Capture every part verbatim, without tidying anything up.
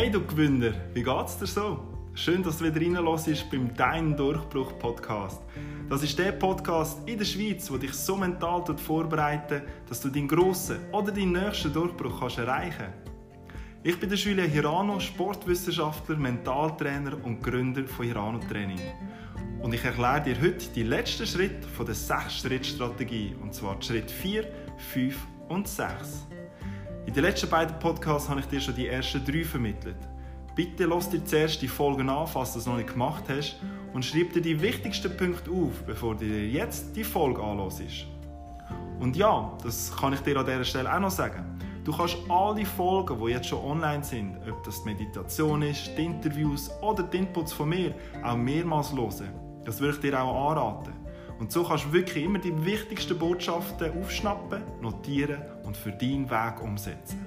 Hey du Gewinner, wie geht's dir so? Schön, dass du wieder reinlässt beim Dein Durchbruch-Podcast. Das ist der Podcast in der Schweiz, der dich so mental vorbereitet, dass du deinen grossen oder deinen nächsten Durchbruch kannst erreichen kannst. Ich bin der Julien Hirano, Sportwissenschaftler, Mentaltrainer und Gründer von Hirano Training. Und ich erkläre dir heute die letzten Schritte von der sechs-Schritt-Strategie, und zwar die Schritte vier, fünf und sechs. In den letzten beiden Podcasts habe ich dir schon die ersten drei vermittelt. Bitte lass dir zuerst die Folgen an, falls du es noch nicht gemacht hast, und schreib dir die wichtigsten Punkte auf, bevor du dir jetzt die Folge anhörst. Und ja, das kann ich dir an dieser Stelle auch noch sagen. Du kannst all die Folgen, die jetzt schon online sind, ob das die Meditation ist, die Interviews oder die Inputs von mir, auch mehrmals hören. Das würde ich dir auch anraten. Und so kannst du wirklich immer die wichtigsten Botschaften aufschnappen, notieren und für deinen Weg umsetzen.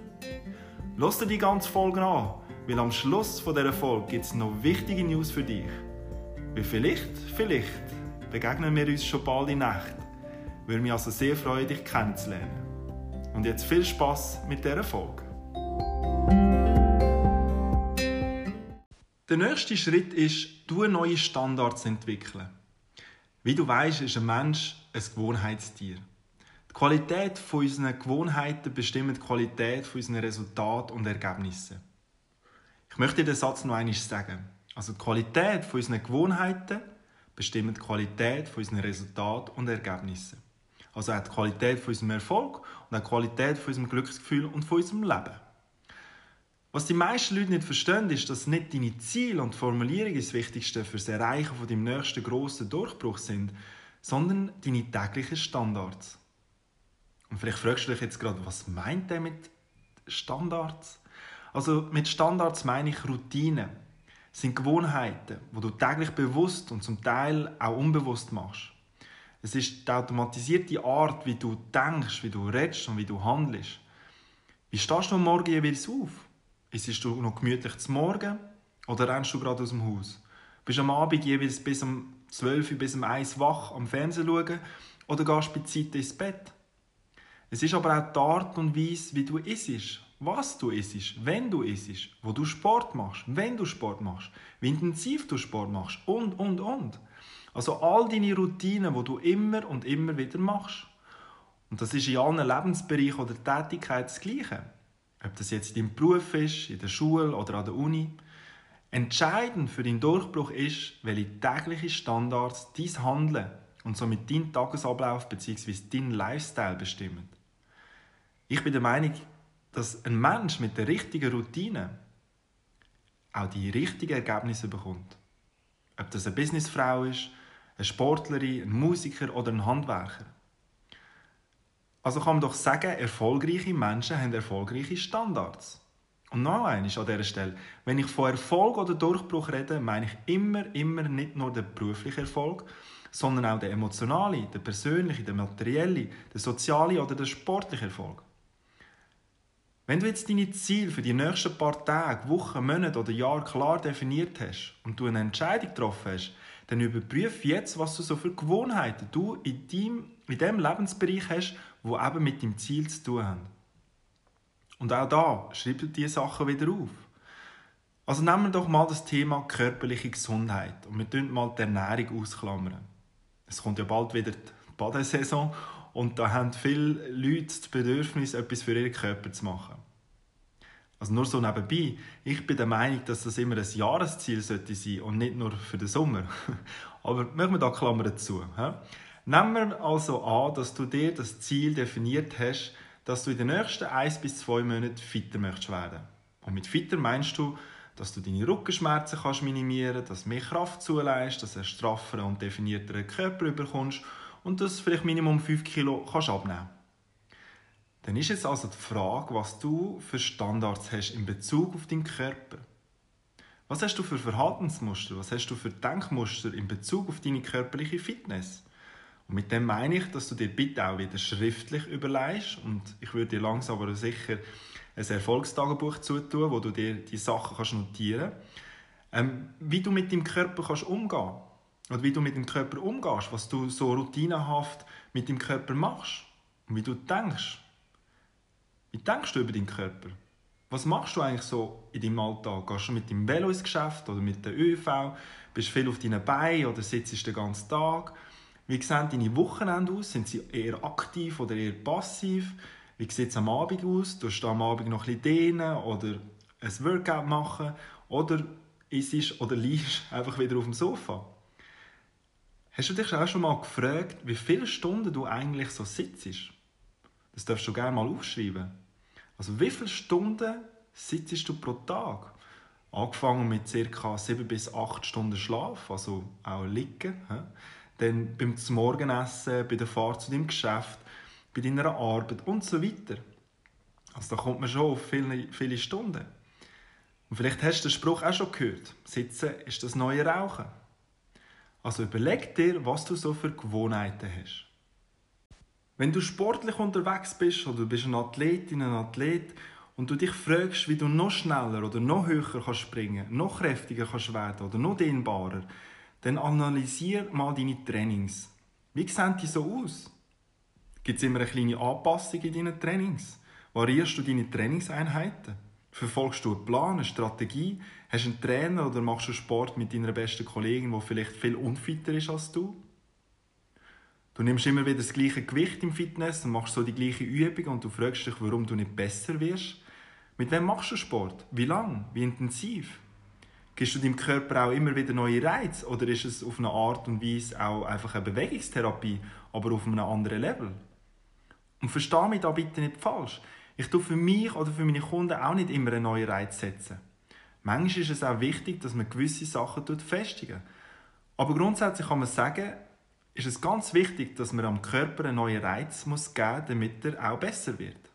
Lass dir die ganze Folge an, weil am Schluss von dieser Folge gibt es noch wichtige News für dich. Weil vielleicht, vielleicht begegnen wir uns schon bald in Nacht. Würde mich also sehr freuen, dich kennenzulernen. Und jetzt viel Spass mit dieser Folge. Der nächste Schritt ist, du neue Standards entwickeln. Wie du weisst, ist ein Mensch ein Gewohnheitstier. Die Qualität von unseren Gewohnheiten bestimmt die Qualität von unseren Resultaten und Ergebnissen. Ich möchte den Satz noch einmal sagen. Also die Qualität von unseren Gewohnheiten bestimmt die Qualität von unseren Resultaten und Ergebnissen. Also auch die Qualität von unserem Erfolg und auch die Qualität von unserem Glücksgefühl und von unserem Leben. Was die meisten Leute nicht verstehen, ist, dass nicht deine Ziele und Formulierungen das Wichtigste für das Erreichen von deinem nächsten grossen Durchbruch sind, sondern deine täglichen Standards. Und vielleicht fragst du dich jetzt gerade, was meint der mit Standards? Also mit Standards meine ich Routinen. Das sind Gewohnheiten, die du täglich bewusst und zum Teil auch unbewusst machst. Es ist die automatisierte Art, wie du denkst, wie du redest und wie du handelst. Wie stehst du am Morgen jeweils auf? Isst du noch gemütlich zum Morgen oder rennst du gerade aus dem Haus? Bist du am Abend jeweils bis um zwölf Uhr bis um eins Uhr wach am Fernsehen schauen oder gehst bei Zeit ins Bett? Es ist aber auch die Art und Weise, wie du isst, was du isst, wenn du isst, wo du Sport machst, wenn du Sport machst, wie intensiv du Sport machst und, und, und. Also all deine Routinen, die du immer und immer wieder machst. Und das ist in allen Lebensbereichen oder Tätigkeiten das Gleiche. Ob das jetzt in deinem Beruf ist, in der Schule oder an der Uni. Entscheidend für deinen Durchbruch ist, welche täglichen Standards dein Handeln und somit deinen Tagesablauf bzw. deinen Lifestyle bestimmen. Ich bin der Meinung, dass ein Mensch mit der richtigen Routine auch die richtigen Ergebnisse bekommt. Ob das eine Businessfrau ist, eine Sportlerin, ein Musiker oder ein Handwerker. Also kann man doch sagen, erfolgreiche Menschen haben erfolgreiche Standards. Und noch eines an dieser Stelle. Wenn ich von Erfolg oder Durchbruch rede, meine ich immer, immer nicht nur den beruflichen Erfolg, sondern auch den emotionalen, den persönlichen, den materiellen, den sozialen oder den sportlichen Erfolg. Wenn du jetzt deine Ziele für die nächsten paar Tage, Wochen, Monate oder Jahre klar definiert hast und du eine Entscheidung getroffen hast, dann überprüfe jetzt, was du so für Gewohnheiten du in deinem in dem Lebensbereich hast, wo eben mit dem Ziel zu tun haben. Und auch da schreib dir diese Sachen wieder auf. Also nehmen wir doch mal das Thema körperliche Gesundheit und wir tun mal die Ernährung ausklammern. Es kommt ja bald wieder die Badesaison und da haben viele Leute das Bedürfnis, etwas für ihren Körper zu machen. Also nur so nebenbei, ich bin der Meinung, dass das immer ein Jahresziel sein sollte und nicht nur für den Sommer. Aber machen wir da Klammern zu. Nehmen wir also an, dass du dir das Ziel definiert hast, dass du in den nächsten ein bis zwei Monaten fitter möchtest werden. Und mit fitter meinst du, dass du deine Rückenschmerzen kannst minimieren kannst, dass du mehr Kraft zuleist, dass du einen strafferen und definierteren Körper bekommst und dass du vielleicht Minimum fünf Kilo kannst abnehmen. Dann ist jetzt also die Frage, was du für Standards hast in Bezug auf deinen Körper. Was hast du für Verhaltensmuster, was hast du für Denkmuster in Bezug auf deine körperliche Fitness? Und mit dem meine ich, dass du dir bitte auch wieder schriftlich überlegst und ich würde dir langsam aber sicher ein Erfolgstagebuch zutun, wo du dir die Sachen kannst notieren kannst, ähm, wie du mit deinem Körper kannst umgehen oder wie du mit dem Körper umgehst, was du so routinehaft mit deinem Körper machst und wie du denkst. Wie denkst du über deinen Körper? Was machst du eigentlich so in deinem Alltag? Gehst du mit deinem Velo ins Geschäft oder mit der ÖV? Bist du viel auf deinen Beinen oder sitzt den ganzen Tag? Wie sehen deine Wochenende aus? Sind sie eher aktiv oder eher passiv? Wie sieht es am Abend aus? Tust du am Abend noch ein bisschen dehnen oder ein Workout machen? Oder isst oder liegst einfach wieder auf dem Sofa? Hast du dich auch schon mal gefragt, wie viele Stunden du eigentlich so sitzt? Das darfst du gerne mal aufschreiben. Also wie viele Stunden sitzt du pro Tag? Angefangen mit ca. sieben bis acht Stunden Schlaf, also auch liegen. Dann beim Morgenessen, bei der Fahrt zu deinem Geschäft, bei deiner Arbeit und so weiter. Also da kommt man schon auf viele, viele Stunden. Und vielleicht hast du den Spruch auch schon gehört. Sitzen ist das neue Rauchen. Also überleg dir, was du so für Gewohnheiten hast. Wenn du sportlich unterwegs bist oder du bist ein Athletin, ein Athlet und du dich fragst, wie du noch schneller oder noch höher kannst springen, noch kräftiger kannst werden oder noch dehnbarer, dann analysier mal deine Trainings. Wie sehen die so aus? Gibt es immer eine kleine Anpassung in deinen Trainings? Variierst du deine Trainingseinheiten? Verfolgst du einen Plan, eine Strategie? Hast du einen Trainer oder machst du Sport mit deiner besten Kollegin, die vielleicht viel unfitter ist als du? Du nimmst immer wieder das gleiche Gewicht im Fitness und machst so die gleiche Übung und du fragst dich, warum du nicht besser wirst. Mit wem machst du Sport? Wie lang? Wie intensiv? Gibst du deinem Körper auch immer wieder neue Reize oder ist es auf eine Art und Weise auch einfach eine Bewegungstherapie, aber auf einem anderen Level? Und verstehe mich da bitte nicht falsch. Ich tue für mich oder für meine Kunden auch nicht immer einen neuen Reiz setzen. Manchmal ist es auch wichtig, dass man gewisse Sachen festigen. Aber grundsätzlich kann man sagen, ist es ganz wichtig, dass man am Körper einen neuen Reiz geben muss, damit er auch besser wird.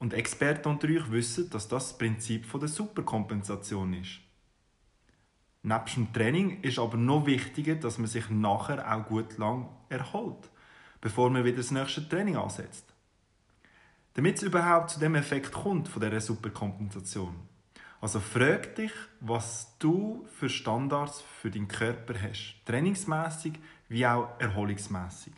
Und Experten unter euch wissen, dass das das Prinzip der Superkompensation ist. Nebst dem Training ist aber noch wichtiger, dass man sich nachher auch gut lang erholt, bevor man wieder das nächste Training ansetzt. Damit es überhaupt zu dem Effekt kommt, von dieser Superkompensation. Also frag dich, was du für Standards für deinen Körper hast, trainingsmässig wie auch erholungsmässig.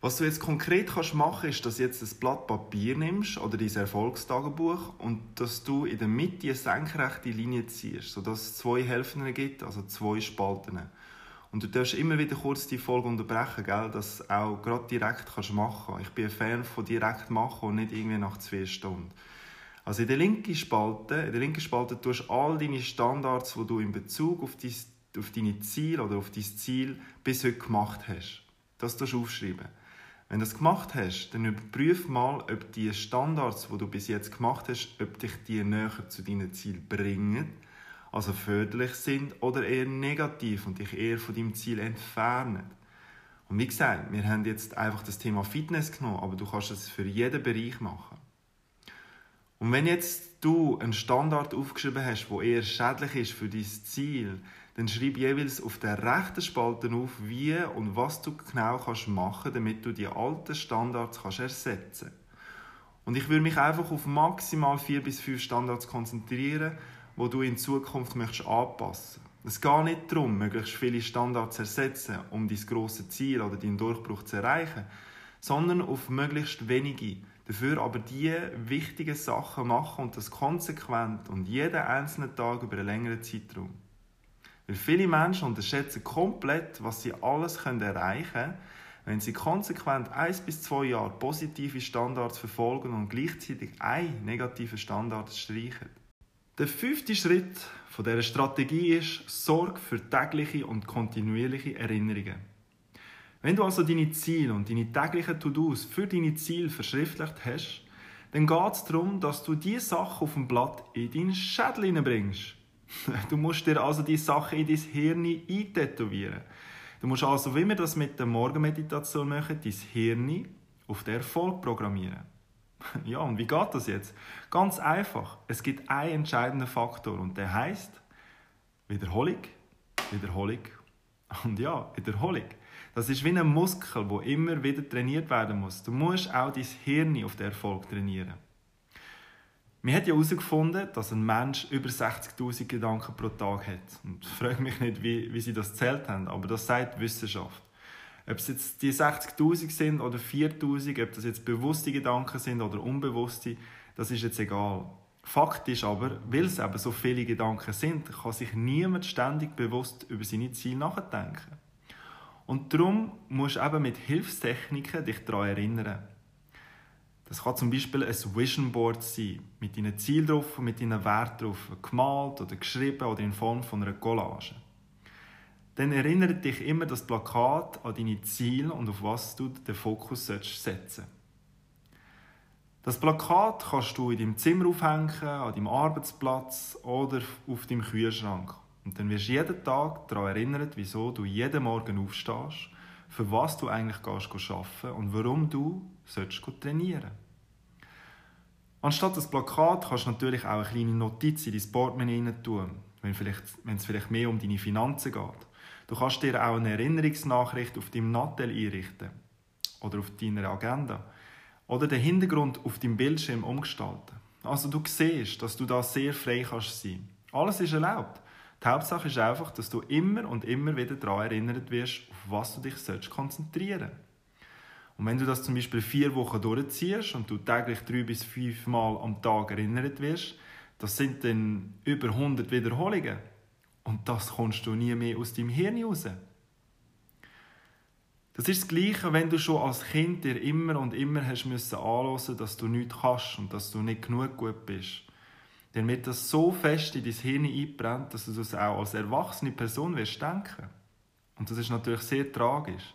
Was du jetzt konkret kannst machen, ist, dass du jetzt ein Blatt Papier nimmst oder dein Erfolgstagebuch und dass du in der Mitte eine senkrechte Linie ziehst, sodass es zwei Hälften gibt, also zwei Spalten. Und du darfst immer wieder kurz die Folge unterbrechen, gell, dass du es auch gerade direkt kannst machen kannst. Ich bin ein Fan von direkt machen und nicht irgendwie nach zwei Stunden. Also in der linken Spalte, in der linken Spalte tust du all deine Standards, die du in Bezug auf dein, auf deine Ziele oder auf dein Ziel bis heute gemacht hast. Das tust du aufschreiben. Wenn du das gemacht hast, dann überprüf mal, ob die Standards, die du bis jetzt gemacht hast, ob dich die näher zu deinem Ziel bringen, also förderlich sind oder eher negativ und dich eher von deinem Ziel entfernen. Und wie gesagt, wir haben jetzt einfach das Thema Fitness genommen, aber du kannst es für jeden Bereich machen. Und wenn jetzt du einen Standard aufgeschrieben hast, der eher schädlich ist für dein Ziel, dann schreib jeweils auf der rechten Spalte auf, wie und was du genau kannst machen, damit du die alten Standards kannst ersetzen. Und ich würde mich einfach auf maximal vier bis fünf Standards konzentrieren, die du in Zukunft möchtest anpassen. Es geht nicht darum, möglichst viele Standards zu ersetzen, um dein grosses Ziel oder deinen Durchbruch zu erreichen, sondern auf möglichst wenige. Dafür aber die wichtigen Sachen machen und das konsequent und jeden einzelnen Tag über einen längeren Zeitraum. Weil viele Menschen unterschätzen komplett, was sie alles erreichen können, wenn sie konsequent ein bis zwei Jahre positive Standards verfolgen und gleichzeitig einen negativen Standard streichen. Der fünfte Schritt dieser Strategie ist, sorg für tägliche und kontinuierliche Erinnerungen. Wenn du also deine Ziele und deine täglichen To-Dos für deine Ziele verschriftlicht hast, dann geht es darum, dass du diese Sachen auf dem Blatt in deinen Schädel hineinbringst. Du musst dir also diese Sachen in dein Hirn eintätowieren. Du musst also, wie wir das mit der Morgenmeditation machen, dein Hirn auf den Erfolg programmieren. Ja, und wie geht das jetzt? Ganz einfach. Es gibt einen entscheidenden Faktor und der heisst Wiederholung, Wiederholung und ja, Wiederholung. Das ist wie ein Muskel, der immer wieder trainiert werden muss. Du musst auch dein Hirn auf den Erfolg trainieren. Man hat ja herausgefunden, dass ein Mensch über sechzigtausend Gedanken pro Tag hat. Und ich frage mich nicht, wie, wie sie das gezählt haben, aber das sagt die Wissenschaft. Ob es jetzt die sechzigtausend sind oder viertausend, ob das jetzt bewusste Gedanken sind oder unbewusste, das ist jetzt egal. Fakt ist aber, weil es eben so viele Gedanken sind, kann sich niemand ständig bewusst über seine Ziele nachdenken. Und darum musst du eben mit Hilfstechniken dich daran erinnern. Das kann zum Beispiel ein Vision Board sein, mit deinen Zielen drauf, mit deinen Werten drauf, gemalt oder geschrieben oder in Form von einer Collage. Dann erinnert dich immer das Plakat an deine Ziele und auf was du den Fokus setzen sollst. Das Plakat kannst du in deinem Zimmer aufhängen, an deinem Arbeitsplatz oder auf deinem Kühlschrank. Und dann wirst du jeden Tag daran erinnert, wieso du jeden Morgen aufstehst, für was du eigentlich gehst arbeiten und warum du trainieren sollst. Anstatt das Plakat kannst du natürlich auch eine kleine Notiz in dein Sportmenü tun, wenn es vielleicht mehr um deine Finanzen geht. Du kannst dir auch eine Erinnerungsnachricht auf deinem Nattel einrichten oder auf deiner Agenda. Oder den Hintergrund auf deinem Bildschirm umgestalten. Also du siehst, dass du da sehr frei kannst sein. Alles ist erlaubt. Die Hauptsache ist einfach, dass du immer und immer wieder daran erinnert wirst, auf was du dich konzentrieren sollst. Und wenn du das zum Beispiel vier Wochen durchziehst und du täglich drei bis fünf Mal am Tag erinnert wirst, das sind dann über hundert Wiederholungen. Und das kommst du nie mehr aus deinem Hirn raus. Das ist das Gleiche, wenn du schon als Kind dir immer und immer hast müssen anhören, dass du nichts kannst und dass du nicht genug gut bist. Dann wird das so fest in dein Hirn eingebrannt, dass du das auch als erwachsene Person wirst denken. Und das ist natürlich sehr tragisch.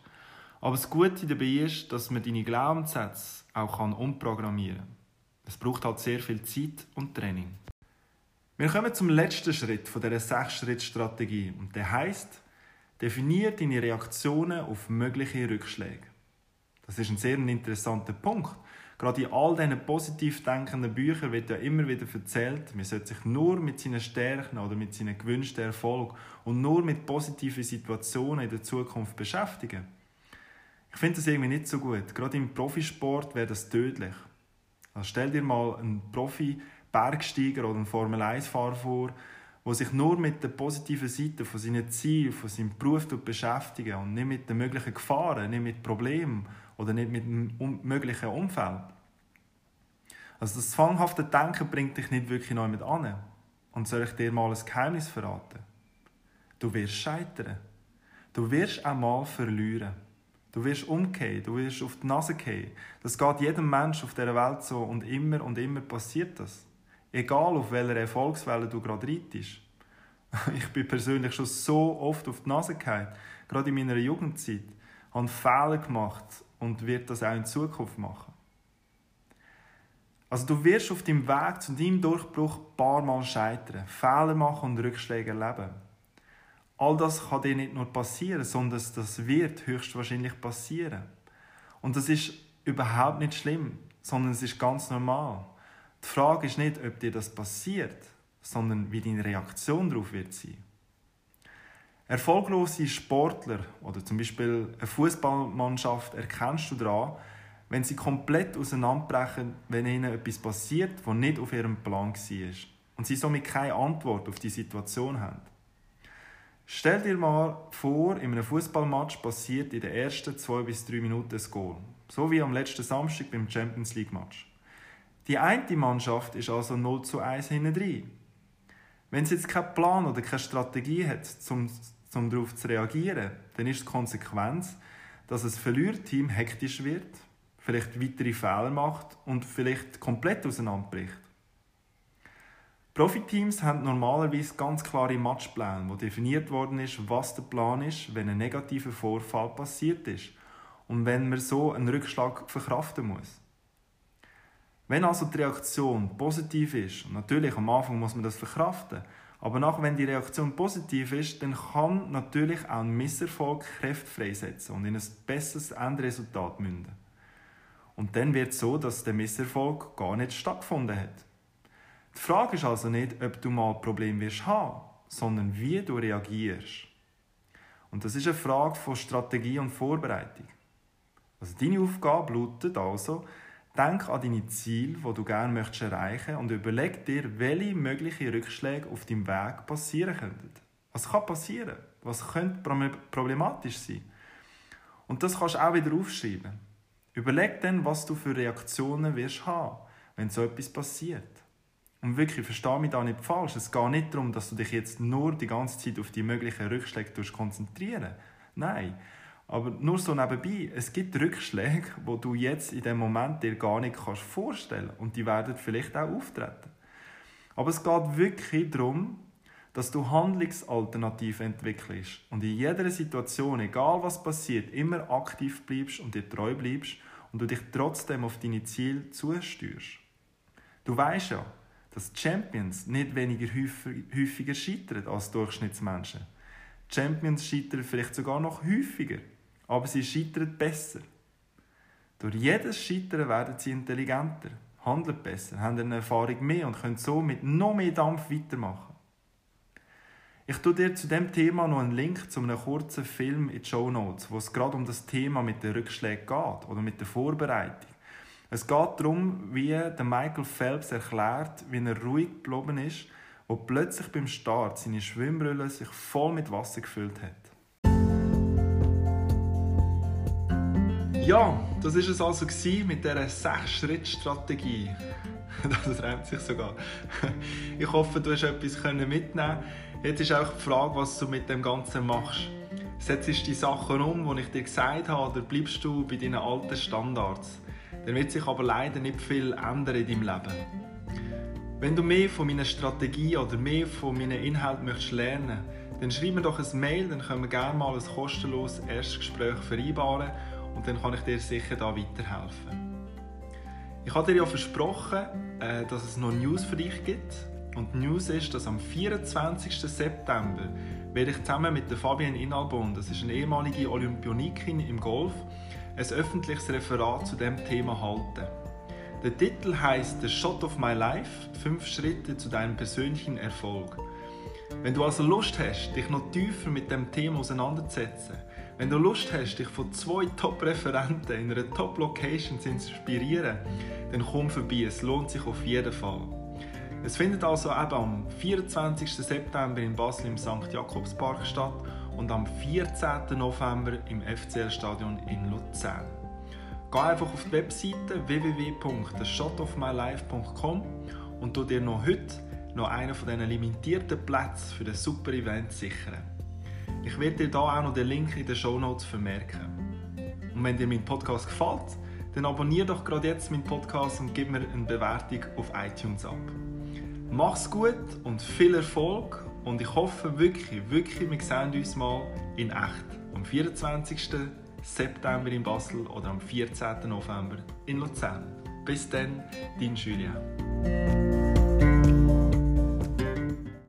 Aber das Gute dabei ist, dass man deine Glaubenssätze auch umprogrammieren kann. Es braucht halt sehr viel Zeit und Training. Wir kommen zum letzten Schritt von dieser sechs-Schritt-Strategie und der heisst: Definiere deine Reaktionen auf mögliche Rückschläge. Das ist ein sehr interessanter Punkt. Gerade in all diesen positiv denkenden Büchern wird ja immer wieder erzählt, man sollte sich nur mit seinen Stärken oder mit seinen gewünschten Erfolgen und nur mit positiven Situationen in der Zukunft beschäftigen. Ich finde das irgendwie nicht so gut. Gerade im Profisport wäre das tödlich. Also stell dir mal einen Profi-Bergsteiger oder einen Formel eins Fahrer vor, der sich nur mit der positiven Seite von seinen Zielen, von seinem Beruf beschäftigen und nicht mit den möglichen Gefahren, nicht mit Problemen oder nicht mit dem möglichen Umfeld. Also das zwanghafte Denken bringt dich nicht wirklich neu mit an. Und soll ich dir mal ein Geheimnis verraten? Du wirst scheitern. Du wirst einmal verlieren. Du wirst umgehen, du wirst auf die Nase fallen. Das geht jedem Menschen auf dieser Welt so und immer und immer passiert das. Egal auf welcher Erfolgswelle du gerade reitest. Ich bin persönlich schon so oft auf die Nase gefallen, gerade in meiner Jugendzeit, habe Fehler gemacht und werde das auch in Zukunft machen. Also du wirst auf deinem Weg zu deinem Durchbruch ein paar Mal scheitern, Fehler machen und Rückschläge erleben. All das kann dir nicht nur passieren, sondern das wird höchstwahrscheinlich passieren. Und das ist überhaupt nicht schlimm, sondern es ist ganz normal. Die Frage ist nicht, ob dir das passiert, sondern wie deine Reaktion darauf wird sein. Erfolglose Sportler oder zum Beispiel eine Fußballmannschaft erkennst du daran, wenn sie komplett auseinanderbrechen, wenn ihnen etwas passiert, was nicht auf ihrem Plan war und sie somit keine Antwort auf die Situation haben. Stell dir mal vor, in einem Fußballmatch passiert in den ersten zwei bis drei Minuten ein Goal. So wie am letzten Samstag beim Champions League Match. Die eine Mannschaft ist also null zu eins hinten drin. Wenn sie jetzt keinen Plan oder keine Strategie hat, um, um darauf zu reagieren, dann ist die Konsequenz, dass das Verlierteam hektisch wird, vielleicht weitere Fehler macht und vielleicht komplett auseinanderbricht. Profiteams haben normalerweise ganz klare Matchpläne, wo definiert worden ist, was der Plan ist, wenn ein negativer Vorfall passiert ist und wenn man so einen Rückschlag verkraften muss. Wenn also die Reaktion positiv ist, und natürlich am Anfang muss man das verkraften, aber nachher, wenn die Reaktion positiv ist, dann kann natürlich auch ein Misserfolg Kräfte freisetzen und in ein besseres Endresultat münden. Und dann wird es so, dass der Misserfolg gar nicht stattgefunden hat. Die Frage ist also nicht, ob du mal ein Problem wirst haben, sondern wie du reagierst. Und das ist eine Frage von Strategie und Vorbereitung. Also deine Aufgabe lautet also, denk an deine Ziele, die du gerne möchtest erreichen und überleg dir, welche möglichen Rückschläge auf deinem Weg passieren könnten. Was kann passieren? Was könnte problematisch sein? Und das kannst du auch wieder aufschreiben. Überleg dann, was du für Reaktionen wirst haben, wenn so etwas passiert. Und wirklich, verstehe mich da nicht falsch. Es geht nicht darum, dass du dich jetzt nur die ganze Zeit auf die möglichen Rückschläge konzentrieren. Nein. Aber nur so nebenbei, es gibt Rückschläge, die du jetzt in dem Moment dir gar nicht vorstellen kannst. Und die werden vielleicht auch auftreten. Aber es geht wirklich darum, dass du Handlungsalternativen entwickelst. Und in jeder Situation, egal was passiert, immer aktiv bleibst und dir treu bleibst. Und du dich trotzdem auf deine Ziele zusteuerst. Du weißt ja, dass Champions nicht weniger häufiger scheitern als Durchschnittsmenschen. Champions scheitern vielleicht sogar noch häufiger, aber sie scheitern besser. Durch jedes Scheitern werden sie intelligenter, handeln besser, haben eine Erfahrung mehr und können so mit noch mehr Dampf weitermachen. Ich tue dir zu diesem Thema noch einen Link zu einem kurzen Film in die Shownotes, wo es gerade um das Thema mit den Rückschlägen geht oder mit der Vorbereitung. Es geht darum, wie der Michael Phelps erklärt, wie er ruhig geblieben ist, wo plötzlich beim Start seine Schwimmbrille sich voll mit Wasser gefüllt hat. Ja, das war es also mit dieser sechs-Schritt-Strategie. Das reimt sich sogar. Ich hoffe, du hast etwas mitnehmen. Jetzt ist auch die Frage, was du mit dem Ganzen machst. Setzt du die Sachen um, die ich dir gesagt habe, oder bleibst du bei deinen alten Standards? Dann wird sich aber leider nicht viel ändern in deinem Leben. Wenn du mehr von meiner Strategie oder mehr von meinen Inhalten möchtest lernen, dann schreib mir doch ein Mail, dann können wir gerne mal ein kostenloses Erstgespräch vereinbaren und dann kann ich dir sicher da weiterhelfen. Ich habe dir ja versprochen, dass es noch News für dich gibt. Und die News ist, dass am vierundzwanzigsten September werde ich zusammen mit der Fabienne Inalbon, das ist eine ehemalige Olympionikin im Golf, ein öffentliches Referat zu diesem Thema halten. Der Titel heisst «The Shot of My Life – fünf Schritte zu deinem persönlichen Erfolg». Wenn du also Lust hast, dich noch tiefer mit dem Thema auseinanderzusetzen, wenn du Lust hast, dich von zwei Top-Referenten in einer Top-Location zu inspirieren, dann komm vorbei, es lohnt sich auf jeden Fall. Es findet also eben am vierundzwanzigsten September in Basel im Sankt Jakobspark statt und am vierzehnten November im F C R-Stadion in Luzern. Geh einfach auf die Webseite w w w punkt the shot of my life punkt com und tu dir noch heute noch einen von diesen limitierten Plätzen für das super Event sichern. Ich werde dir da auch noch den Link in den Shownotes vermerken. Und wenn dir mein Podcast gefällt, dann abonniere doch gerade jetzt meinen Podcast und gib mir eine Bewertung auf iTunes ab. Mach's gut und viel Erfolg und ich hoffe wirklich, wirklich, wir sehen uns mal in echt am vierundzwanzigsten September in Basel oder am vierzehnten November in Luzern. Bis dann, dein Julien.